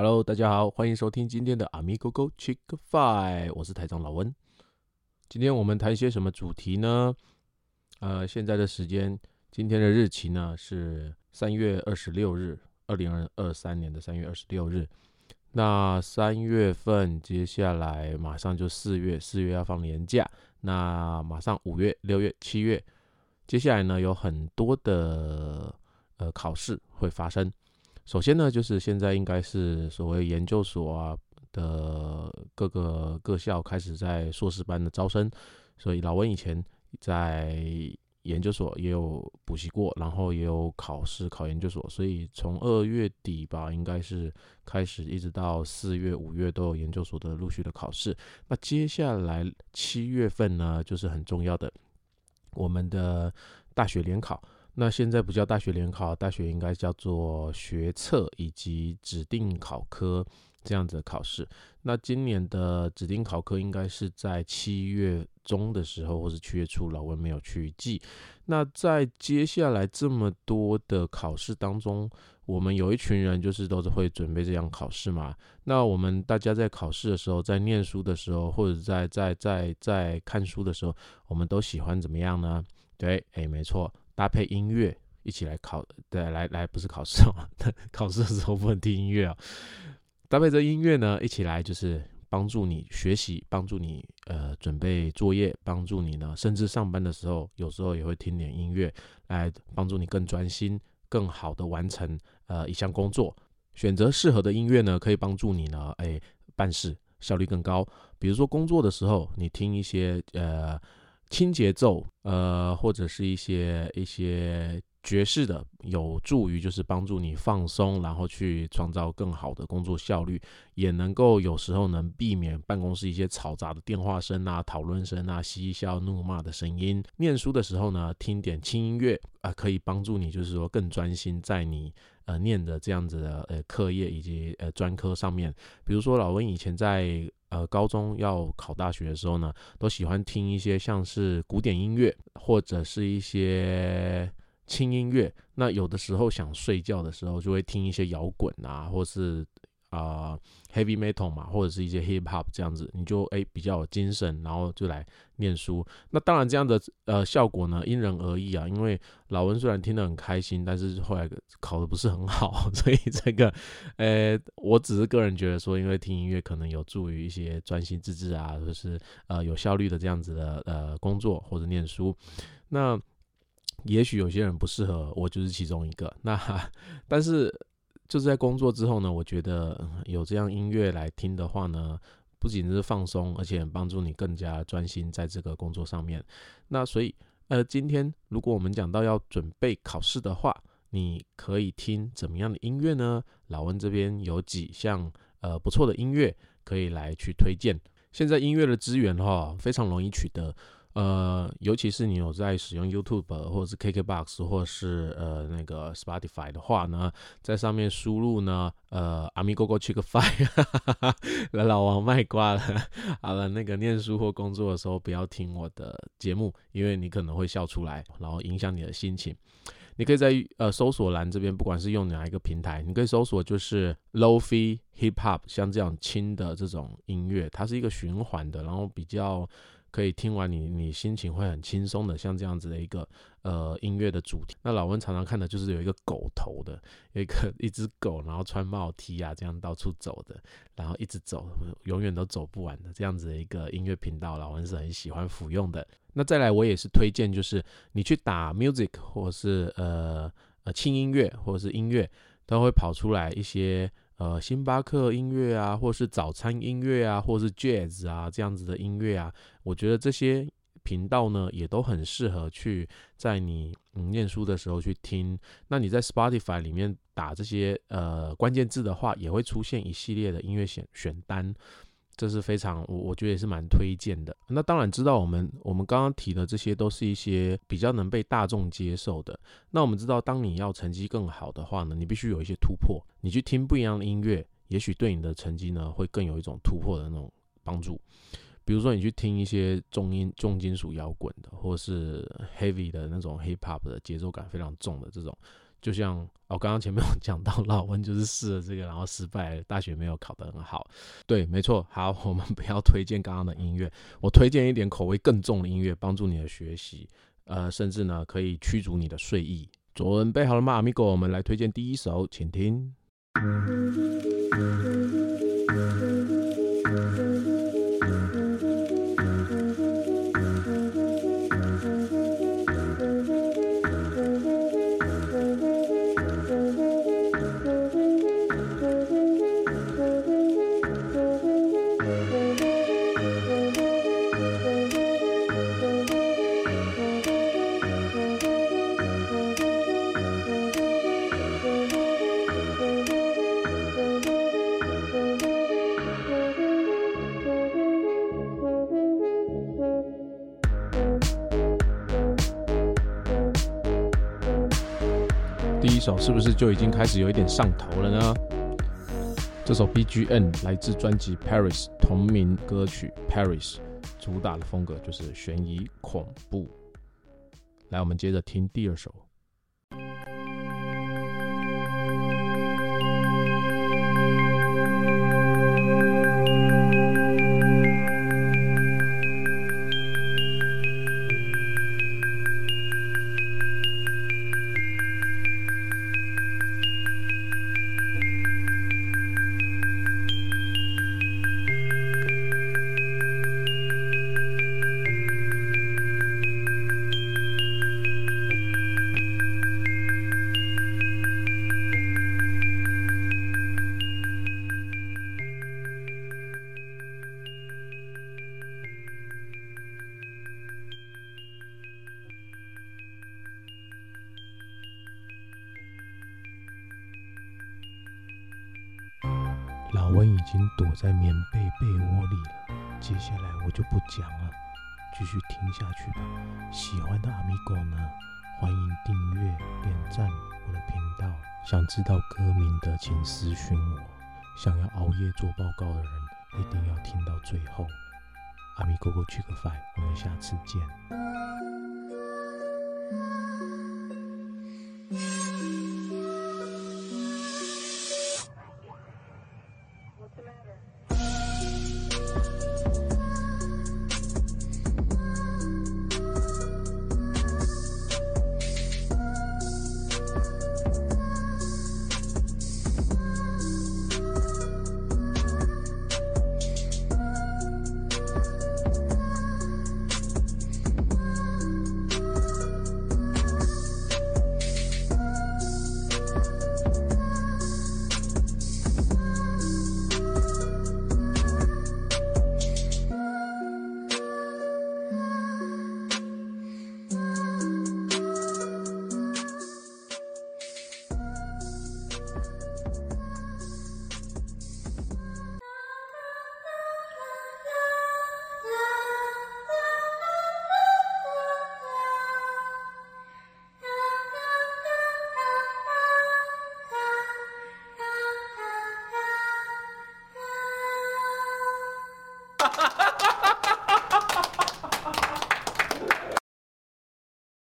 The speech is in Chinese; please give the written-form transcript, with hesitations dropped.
Hello， 大家好，欢迎收听今天的 Amigogo Chick-Five， 我是台长老温。今天我们谈些什么主题呢？现在的时间，今天的日期呢是3月26日，2023年的3月26日。那3月份接下来马上就4月，4月要放年假，那马上5月、6月、7月，接下来呢有很多的考试会发生。首先呢，就是现在应该是所谓研究所啊的各校开始在硕士班的招生，所以老温以前在研究所也有补习过，然后也有考试考研究所，所以从2月底吧，应该是开始一直到4月5月都有研究所的陆续的考试。那接下来7月份呢，就是很重要的我们的大学联考。那现在不叫大学联考，大学应该叫做学测以及指定考科这样子的考试。那今年的指定考科应该是在7月中的时候，或是7月初，老温没有去记。那在接下来这么多的考试当中，我们有一群人就是都是会准备这样考试嘛。那我们大家在考试的时候，在念书的时候，或者在看书的时候，我们都喜欢怎么样呢？对，没错。搭配音乐一起来考，对，来不是考试哦，考试的时候不能听音乐哦。搭配着音乐呢，一起来就是帮助你学习，帮助你准备作业，帮助你呢，甚至上班的时候，有时候也会听点音乐来帮助你更专心、更好的完成一项工作。选择适合的音乐呢，可以帮助你呢，办事效率更高。比如说工作的时候，你听一些轻节奏，或者是一些爵士的，有助于就是帮助你放松，然后去创造更好的工作效率，也能够有时候能避免办公室一些吵杂的电话声啊、讨论声啊、嬉笑怒骂的声音。念书的时候呢，听点轻音乐啊，可以帮助你就是说更专心在你念的这样子的课业以及专科上面。比如说老温以前在高中要考大学的时候呢，都喜欢听一些像是古典音乐或者是一些轻音乐。那有的时候想睡觉的时候，就会听一些摇滚啊，或是heavy metal 嘛，或者是一些 hip hop 这样子，你就比较有精神，然后就来念书。那当然这样的效果呢，因人而异啊。因为老温虽然听得很开心，但是后来考得不是很好，所以这个我只是个人觉得说，因为听音乐可能有助于一些专心致志啊，就是有效率的这样子的工作或者念书。那也许有些人不适合，我就是其中一个。那但是就是在工作之后呢，我觉得有这样音乐来听的话呢，不仅是放松，而且帮助你更加专心在这个工作上面。那所以今天如果我们讲到要准备考试的话，你可以听怎么样的音乐呢？老温这边有几项不错的音乐可以来去推荐。现在音乐的资源非常容易取得，尤其是你有在使用 YouTube 或者是 KKBOX 或是那个 Spotify 的话呢，在上面输入呢Amigogo Chick-Five， 老王卖瓜了。好了，那个念书或工作的时候不要听我的节目，因为你可能会笑出来，然后影响你的心情。你可以在搜索栏这边，不管是用哪一个平台，你可以搜索就是 Lo-fi Hip Hop， 像这样轻的这种音乐，它是一个循环的，然后比较可以听完你心情会很轻松的，像这样子的一个音乐的主题。那老温常常看的就是有一个狗头的，有一只狗，然后穿帽 T 啊，这样到处走的，然后一直走，永远都走不完的这样子的一个音乐频道，老温是很喜欢服用的。那再来我也是推荐，就是你去打 music 或是轻音乐或者是音乐，它会跑出来一些星巴克音乐啊，或是早餐音乐啊，或是 jazz 啊这样子的音乐啊。我觉得这些频道呢，也都很适合去在你念书的时候去听。那你在 Spotify 里面打这些关键字的话，也会出现一系列的音乐选单，这是非常我觉得也是蛮推荐的。那当然知道我们刚刚提的这些都是一些比较能被大众接受的。那我们知道，当你要成绩更好的话呢，你必须有一些突破。你去听不一样的音乐，也许对你的成绩呢会更有一种突破的那种帮助。比如说你去听一些重金属摇滚的，或是 heavy 的那种 hip hop 的节奏感非常重的这种就像我刚刚前面有讲到，老温就是试了这个然后失败了，大学没有考得很好。对，没错。好，我们不要推荐刚刚的音乐，我推荐一点口味更重的音乐，帮助你的学习，甚至呢可以驱逐你的睡意。准备好了吗 Amigo？ 我们来推荐第一首，请听。是不是就已经开始有一点上头了呢？这首 BGM 来自专辑 Paris 同名歌曲 Paris， 主打的风格就是悬疑恐怖。来，我们接着听第二首。老温已经躲在棉被被窝里了，接下来我就不讲了，继续听下去吧。喜欢的 Amigo 呢，欢迎订阅、点赞我的频道。想知道歌名的，请私讯我。想要熬夜做报告的人，一定要听到最后。Amigogo Chick-Five， 我们下次见。What's the matter?